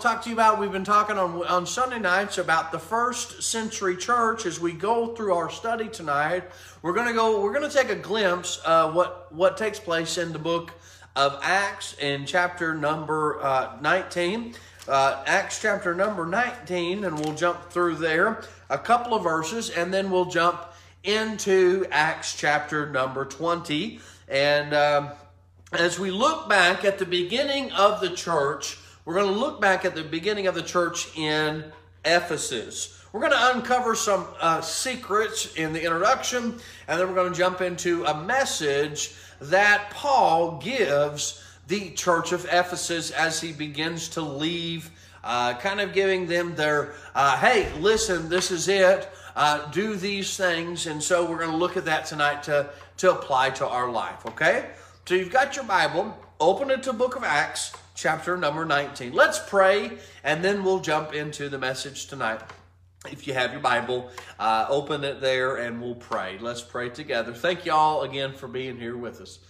talk to you about, we've been talking on Sunday nights about the first century church. As we go through our study tonight, we're going to take a glimpse of what takes place in the book of Acts in chapter number 19. Acts chapter number 19, and we'll jump through there a couple of verses, and then we'll jump into Acts chapter number 20. And as we look back at the beginning of the church, we're going to look back at the beginning of the church in Ephesus. We're going to uncover some secrets in the introduction, and then we're going to jump into a message that Paul gives the church of Ephesus as he begins to leave, kind of giving them their, hey, listen, this is it. Do these things. And so we're going to look at that tonight to apply to our life, okay? So you've got your Bible. Open it to the book of Acts, chapter number 19. Let's pray, and then we'll jump into the message tonight. If you have your Bible, open it there, and we'll pray. Let's pray together. Thank you all again for being here with us.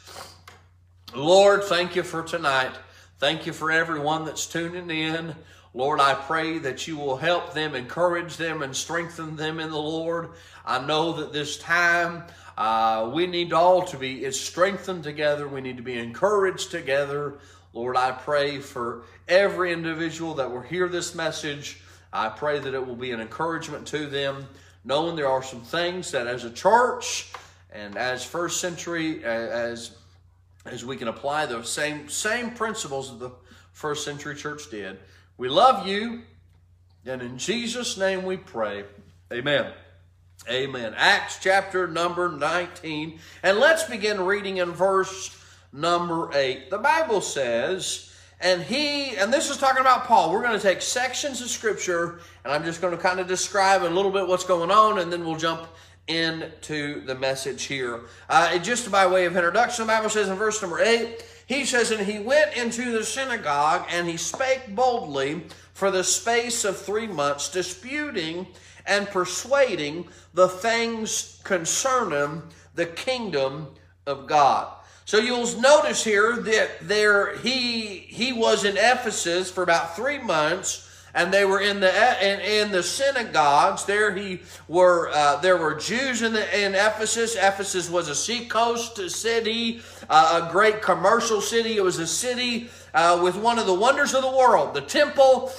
Lord, thank you for tonight. Thank you for everyone that's tuning in. Lord, I pray that you will help them, encourage them, and strengthen them in the Lord. I know that this time we need all to be strengthened together. We need to be encouraged together. Lord, I pray for every individual that will hear this message. I pray that it will be an encouragement to them, knowing there are some things that as a church and as first century, as we can apply those same principles that the first century church did. We love you, and in Jesus' name we pray. Amen. Amen. Acts chapter number 19, and let's begin reading in verse number 8. The Bible says, and this is talking about Paul. We're going to take sections of Scripture, and I'm just going to kind of describe a little bit what's going on, and then we'll jump into the message here. Just by way of introduction, the Bible says in verse number 8, he says, and he went into the synagogue, and he spake boldly for the space of 3 months, disputing and persuading the things concerning the kingdom of God. So you'll notice here that he was in Ephesus for about 3 months, and they were in the synagogues. There were Jews in Ephesus. Ephesus was a seacoast city, a great commercial city. It was a city with one of the wonders of the world, the temple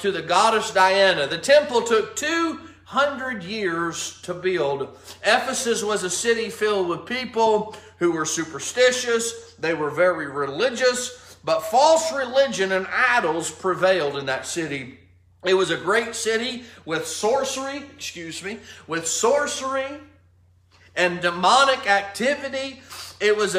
to the goddess Diana. The temple took 200 years to build. Ephesus was a city filled with people who were superstitious. They were very religious. But false religion and idols prevailed in that city. It was a great city with sorcery and demonic activity. It was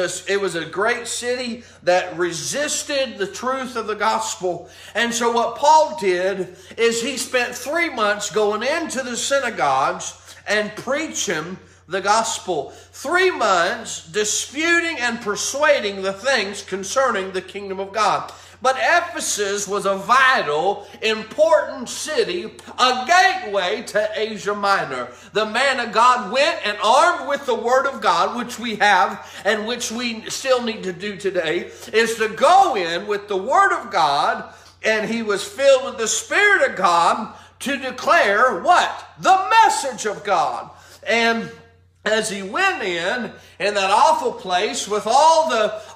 a great city that resisted the truth of the gospel. And so what Paul did is he spent 3 months going into the synagogues and preaching the gospel. 3 months disputing and persuading the things concerning the kingdom of God. But Ephesus was a vital, important city, a gateway to Asia Minor. The man of God went and armed with the word of God, which we have and which we still need to do today, is to go in with the word of God, and he was filled with the Spirit of God to declare what? The message of God. And as he went in that awful place with all that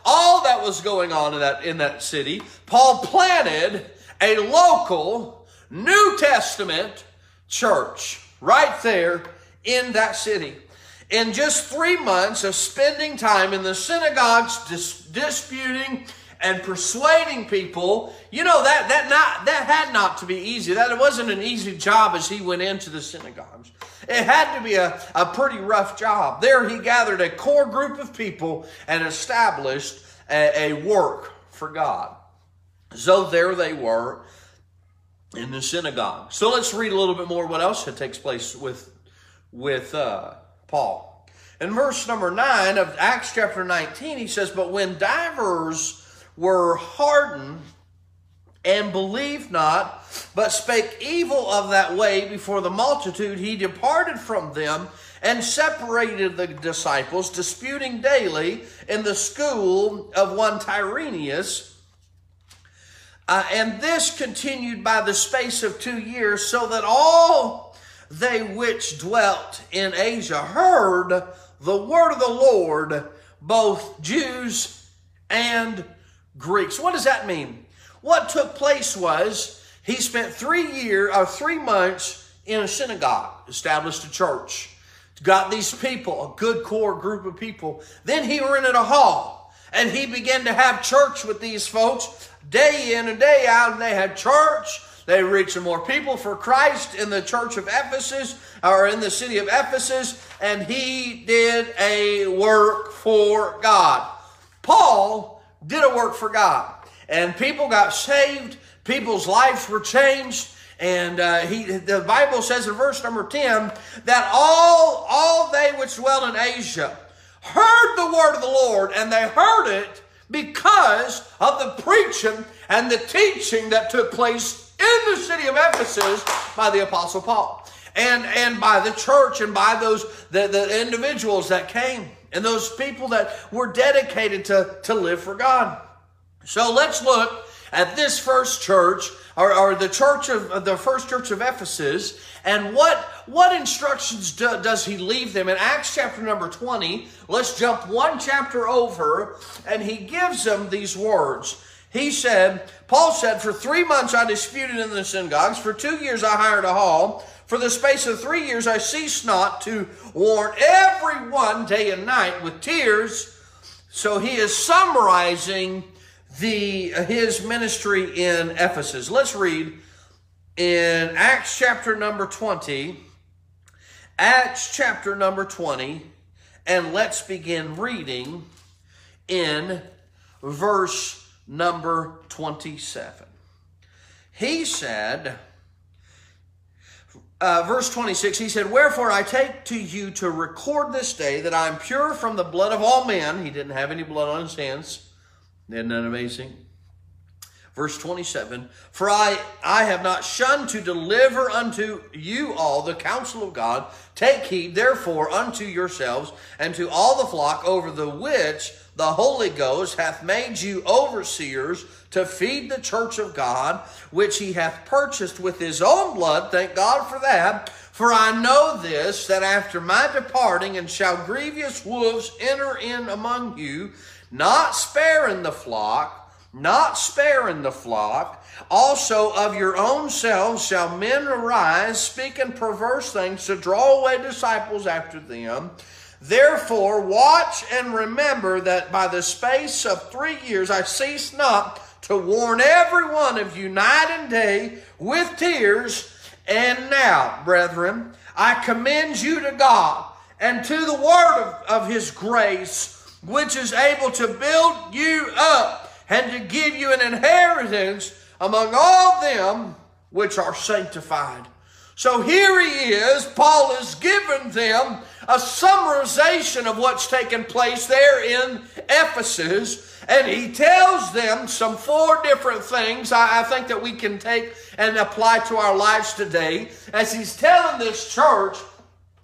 was going on in that city, Paul planted a local New Testament church right there in that city. In just 3 months of spending time in the synagogues, disputing and persuading people, you know, that had not to be easy. That it wasn't an easy job as he went into the synagogues. It had to be a pretty rough job. There he gathered a core group of people and established a work for God. So there they were in the synagogue. So let's read a little bit more what else that takes place with Paul. In verse number 9 of Acts chapter 19, he says, but when divers were hardened and believed not, but spake evil of that way before the multitude, he departed from them and separated the disciples, disputing daily in the school of one Tyrenius, And this continued by the space of 2 years, so that all they which dwelt in Asia heard the word of the Lord, both Jews and Greeks. What does that mean? What took place was he spent 3 months in a synagogue, established a church, got these people, a good core group of people. Then he rented a hall and he began to have church with these folks day in and day out, and they had church. They reached more people for Christ in the church of Ephesus, or in the city of Ephesus, and he did a work for God. Paul did a work for God, and people got saved. People's lives were changed, and the Bible says in verse number 10 that all they which dwell in Asia heard the word of the Lord, and they heard it because of the preaching and the teaching that took place in the city of Ephesus by the Apostle Paul, and by the church, and by those the individuals that came, and those people that were dedicated to live for God. So let's look at this first church, or the church of the first church of Ephesus, and what instructions does he leave them in Acts chapter number 20? Let's jump one chapter over, and he gives them these words. He said, Paul said, "For 3 months I disputed in the synagogues. For 2 years I hired a hall. For the space of 3 years I ceased not to warn everyone day and night with tears." So he is summarizing his ministry in Ephesus. Let's read in Acts chapter number 20. Acts chapter number 20. And let's begin reading in verse number 27. He said, verse 26, he said, "Wherefore I take to you to record this day that I am pure from the blood of all men." He didn't have any blood on his hands. Isn't that amazing? Verse 27, "For I have not shunned to deliver unto you all the counsel of God. Take heed therefore unto yourselves and to all the flock over the which the Holy Ghost hath made you overseers to feed the church of God, which he hath purchased with his own blood." Thank God for that. "For I know this, that after my departing, and shall grievous wolves enter in among you, not sparing the flock, also of your own selves shall men arise, speaking perverse things to draw away disciples after them. Therefore watch and remember that by the space of 3 years I cease not to warn every one of you night and day with tears. And now, brethren, I commend you to God and to the word of his grace, which is able to build you up and to give you an inheritance among all them which are sanctified." So here he is. Paul has given them a summarization of what's taken place there in Ephesus, and he tells them some 4 different things I think that we can take and apply to our lives today. As he's telling this church,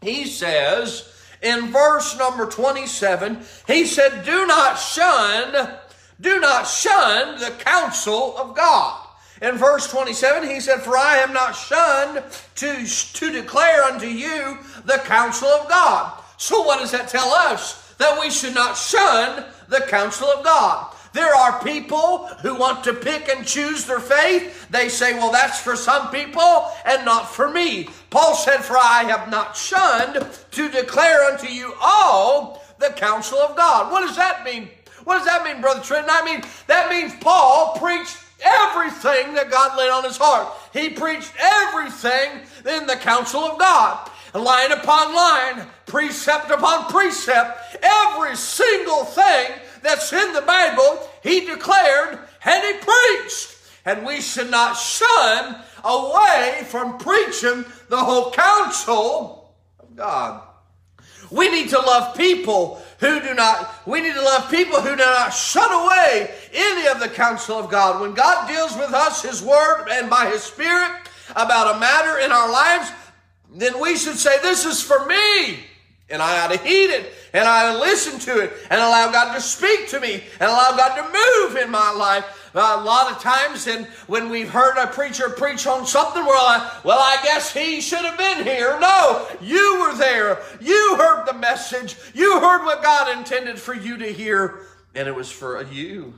he says, in verse number 27, he said, do not shun the counsel of God. In verse 27, he said, "For I am not shunned to declare unto you the counsel of God." So what does that tell us? That we should not shun the counsel of God. There are people who want to pick and choose their faith. They say, "Well, that's for some people and not for me." Paul said, "For I have not shunned to declare unto you all the counsel of God." What does that mean? What does that mean, Brother Trenton? That means Paul preached everything that God laid on his heart. He preached everything in the counsel of God. Line upon line, precept upon precept, every single thing that's in the Bible, he declared and he preached. And we should not shun away from preaching the whole counsel of God. We need to love people who do not, shun away any of the counsel of God. When God deals with us, his word and by his spirit about a matter in our lives, then we should say, "This is for me." And I ought to heed it, and I ought to listen to it, and allow God to speak to me, and allow God to move in my life. a lot of times, and when we've heard a preacher preach on something, we're like, well, I guess he should have been here. No, you were there. You heard the message. You heard what God intended for you to hear, and it was for you.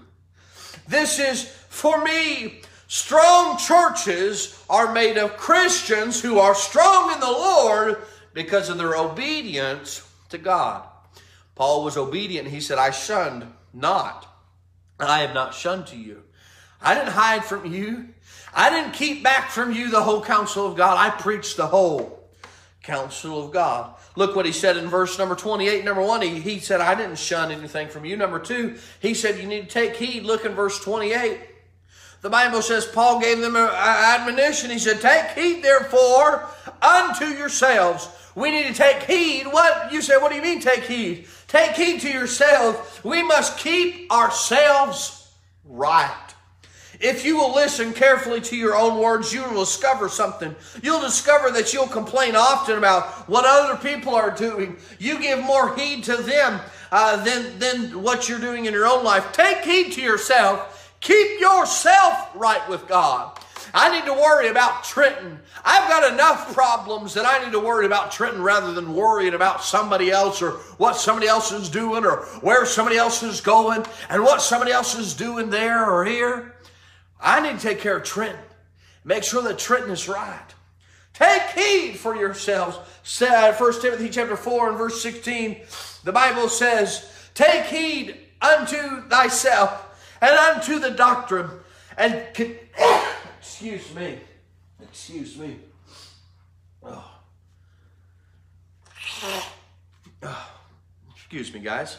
This is for me. Strong churches are made of Christians who are strong in the Lord because of their obedience to God. Paul was obedient. He said, I shunned not. I have not shunned to you. I didn't hide from you. I didn't keep back from you the whole counsel of God. I preached the whole counsel of God. Look what he said in verse number 28. Number one, he said, I didn't shun anything from you. Number two, he said, you need to take heed. Look in verse 28. The Bible says Paul gave them an admonition. He said, take heed therefore unto yourselves. We need to take heed. What? You say, what do you mean take heed? Take heed to yourselves. We must keep ourselves right. If you will listen carefully to your own words, you will discover something. You'll discover that you'll complain often about what other people are doing. You give more heed to them than what you're doing in your own life. Take heed to yourself. Keep yourself right with God. I need to worry about Trenton. I've got enough problems that I need to worry about Trenton rather than worrying about somebody else or what somebody else is doing or where somebody else is going and what somebody else is doing there or here. I need to take care of Trenton. Make sure that Trenton is right. Take heed for yourselves. 1 Timothy chapter 4 and verse 16, the Bible says, take heed unto thyself and unto the doctrine, and excuse me. Excuse me, guys.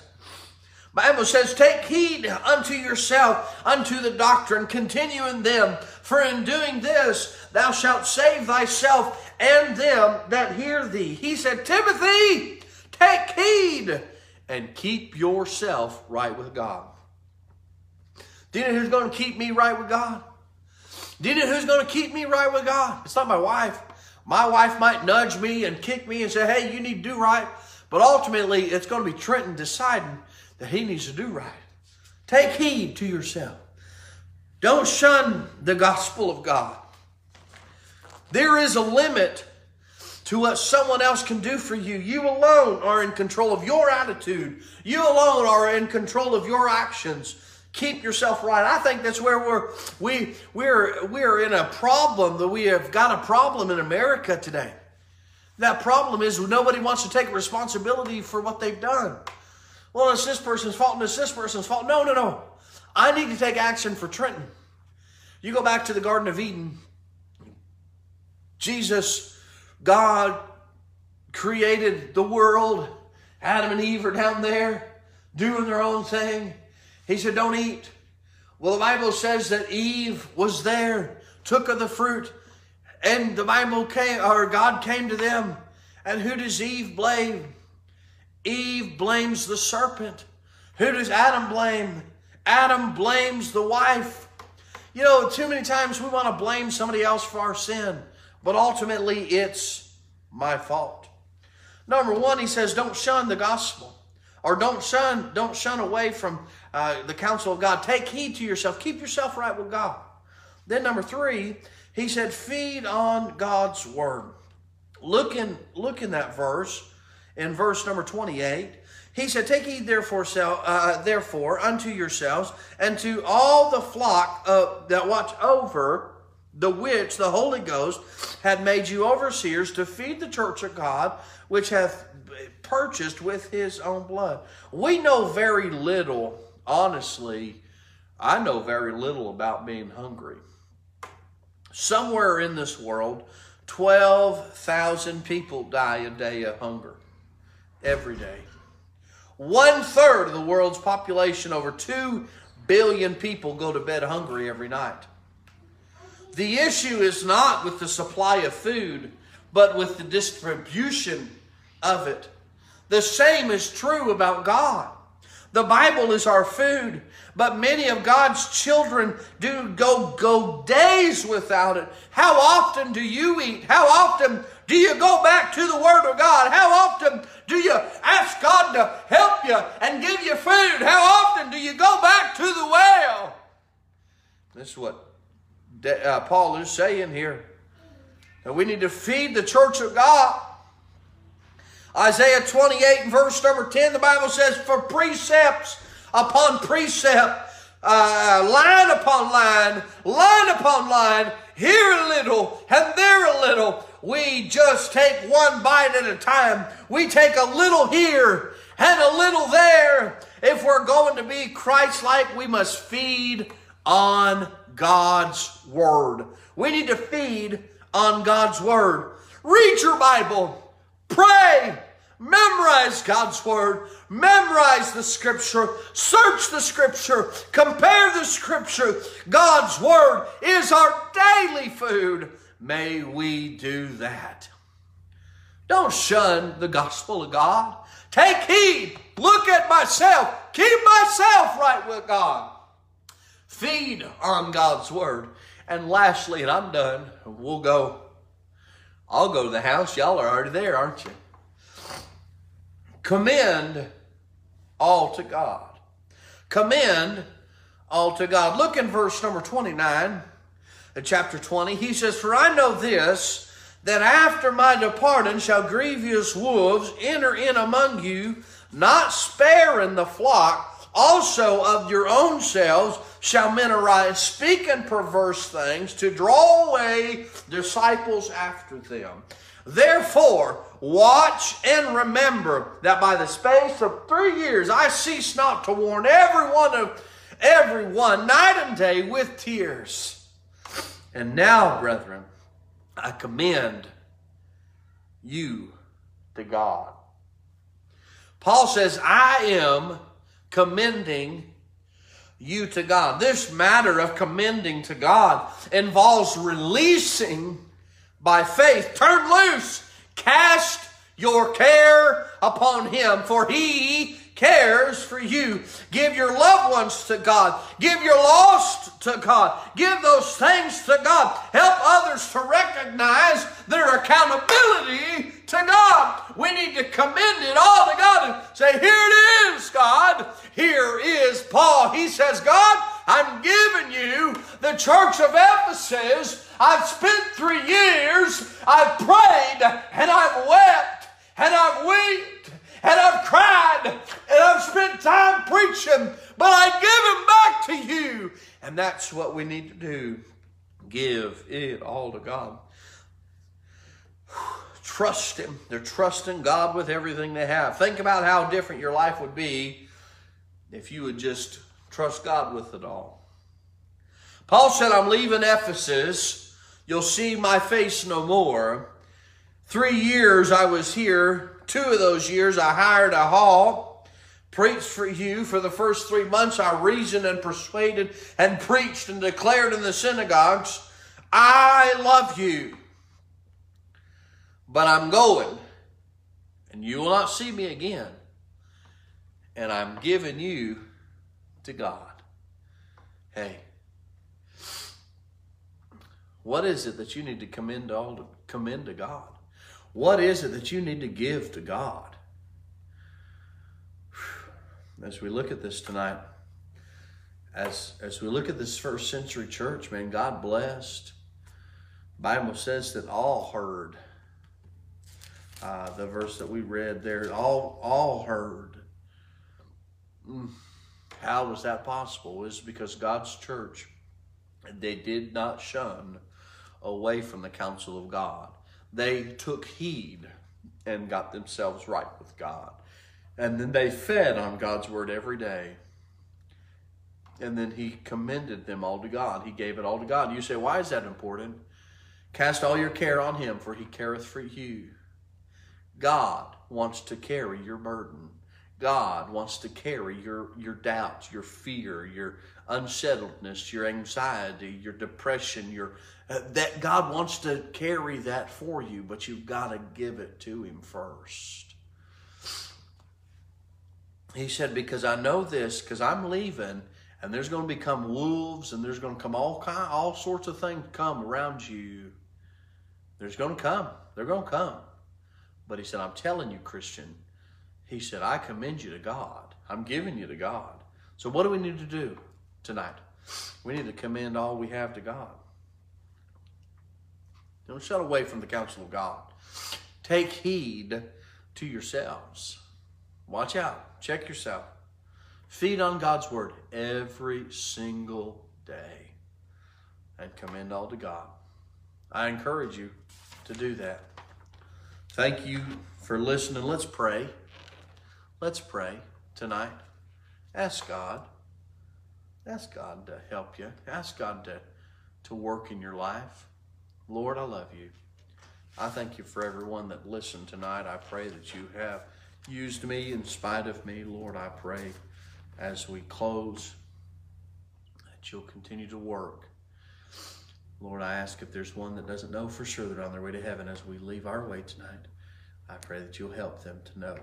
Bible says, take heed unto yourself, unto the doctrine, continue in them. For in doing this, thou shalt save thyself and them that hear thee. He said, Timothy, take heed and keep yourself right with God. Do you know who's going to keep me right with God? Do you know who's going to keep me right with God? It's not my wife. My wife might nudge me and kick me and say, hey, you need to do right. But ultimately, it's going to be Trenton deciding that he needs to do right. Take heed to yourself. Don't shun the gospel of God. There is a limit to what someone else can do for you. You alone are in control of your attitude. You alone are in control of your actions. Keep yourself right. I think that's where we're in a problem, that we have got a problem in America today. That problem is nobody wants to take responsibility for what they've done. Well, it's this person's fault and it's this person's fault. No, no, no. I need to take action for Trenton. You go back to the Garden of Eden. Jesus, God created the world. Adam and Eve are down there doing their own thing. He said, don't eat. Well, the Bible says that Eve was there, took of the fruit, and the Bible came, or God came to them. And who does Eve blame? Eve blames the serpent. Who does Adam blame? Adam blames the wife. You know, too many times we want to blame somebody else for our sin, but ultimately it's my fault. Number one, he says, don't shun the gospel. Or don't shun away from the counsel of God. Take heed to yourself. Keep yourself right with God. Then number three, he said, feed on God's word. Look in that verse, in verse number 28. He said, take heed therefore unto yourselves and to all the flock that watch over, the which the Holy Ghost had made you overseers to feed the church of God, which hath purchased with his own blood. We know very little. Honestly, I know very little about being hungry. Somewhere in this world, 12,000 people die a day of hunger. Every day. 1/3 of the world's population, over 2 billion people, go to bed hungry every night. The issue is not with the supply of food, but with the distribution of it. The same is true about God. The Bible is our food, but many of God's children do go days without it. How often do you eat? How often do you go back to the Word of God? How often do you ask God to help you and give you food? How often do you go back to the well? This is what Paul is saying here. That we need to feed the church of God. Isaiah 28 and verse number 10, the Bible says, for precepts upon precept, line upon line, line upon line, here a little and there a little. We just take one bite at a time. We take a little here and a little there. If we're going to be Christ-like, we must feed on God's Word. We need to feed on God's Word. Read your Bible. Pray. Memorize God's Word. Memorize the Scripture. Search the Scripture. Compare the Scripture. God's Word is our daily food. May we do that. Don't shun the gospel of God. Take heed. Look at myself. Keep myself right with God. Feed on God's Word. And lastly, and I'm done, we'll go. I'll go to the house. Y'all are already there, aren't you? Commend all to God. Commend all to God. Look in verse number 29, chapter 20. He says, for I know this, that after my departing shall grievous wolves enter in among you, not sparing the flock. Also of your own selves shall men arise, speaking perverse things, to draw away disciples after them. Therefore, watch and remember that by the space of 3 years I cease not to warn everyone night and day with tears. And now, brethren, I commend you to God. Paul says, I am commending you to God. This matter of commending to God involves releasing by faith. Turn loose. Cast your care upon Him, for He cares for you. Give your loved ones to God. Give your lost to God. Give those things to God. Help others to recognize their accountability to God. We need to commend it all to God and say, here it is, God. Here is Paul. He says, God, I'm giving you the church of Ephesus. I've spent 3 years. I've prayed and I've wept and I've wept and I've cried and I've spent time preaching, but I give them back to you. And that's what we need to do. Give it all to God. Trust Him. They're trusting God with everything they have. Think about how different your life would be if you would just trust God with it all. Paul said, I'm leaving Ephesus. You'll see my face no more. 3 years I was here. 2 of those years I hired a hall, preached for you. For the first 3 months I reasoned and persuaded and preached and declared in the synagogues, I love you. But I'm going, and you will not see me again, and I'm giving you to God. Hey, what is it that you need to commend to God? What is it that you need to give to God? As we look at this tonight, as we look at this first century church, man, God blessed. The Bible says that all heard. The verse that we read there, all heard. How was that possible? It was because God's church, they did not shun away from the counsel of God. They took heed and got themselves right with God. And then they fed on God's word every day. And then He commended them all to God. He gave it all to God. You say, why is that important? Cast all your care on Him, for He careth for you. God wants to carry your burden. God wants to carry your doubts, your fear, your unsettledness, your anxiety, your depression. That God wants to carry that for you, but you've got to give it to Him first. He said, because I know this, because I'm leaving, and there's going to become wolves, and there's going to come all sorts of things come around you. There's going to come. They're going to come. But He said, I'm telling you, Christian, He said, I commend you to God. I'm giving you to God. So what do we need to do tonight? We need to commend all we have to God. Don't shut away from the counsel of God. Take heed to yourselves. Watch out. Check yourself. Feed on God's word every single day and commend all to God. I encourage you to do that. Thank you for listening. Let's pray. Let's pray tonight. Ask God. Ask God to help you. Ask God to work in your life. Lord, I love you. I thank you for everyone that listened tonight. I pray that you have used me in spite of me. Lord, I pray as we close that you'll continue to work. Lord, I ask if there's one that doesn't know for sure they're on their way to heaven as we leave our way tonight, I pray that you'll help them to know.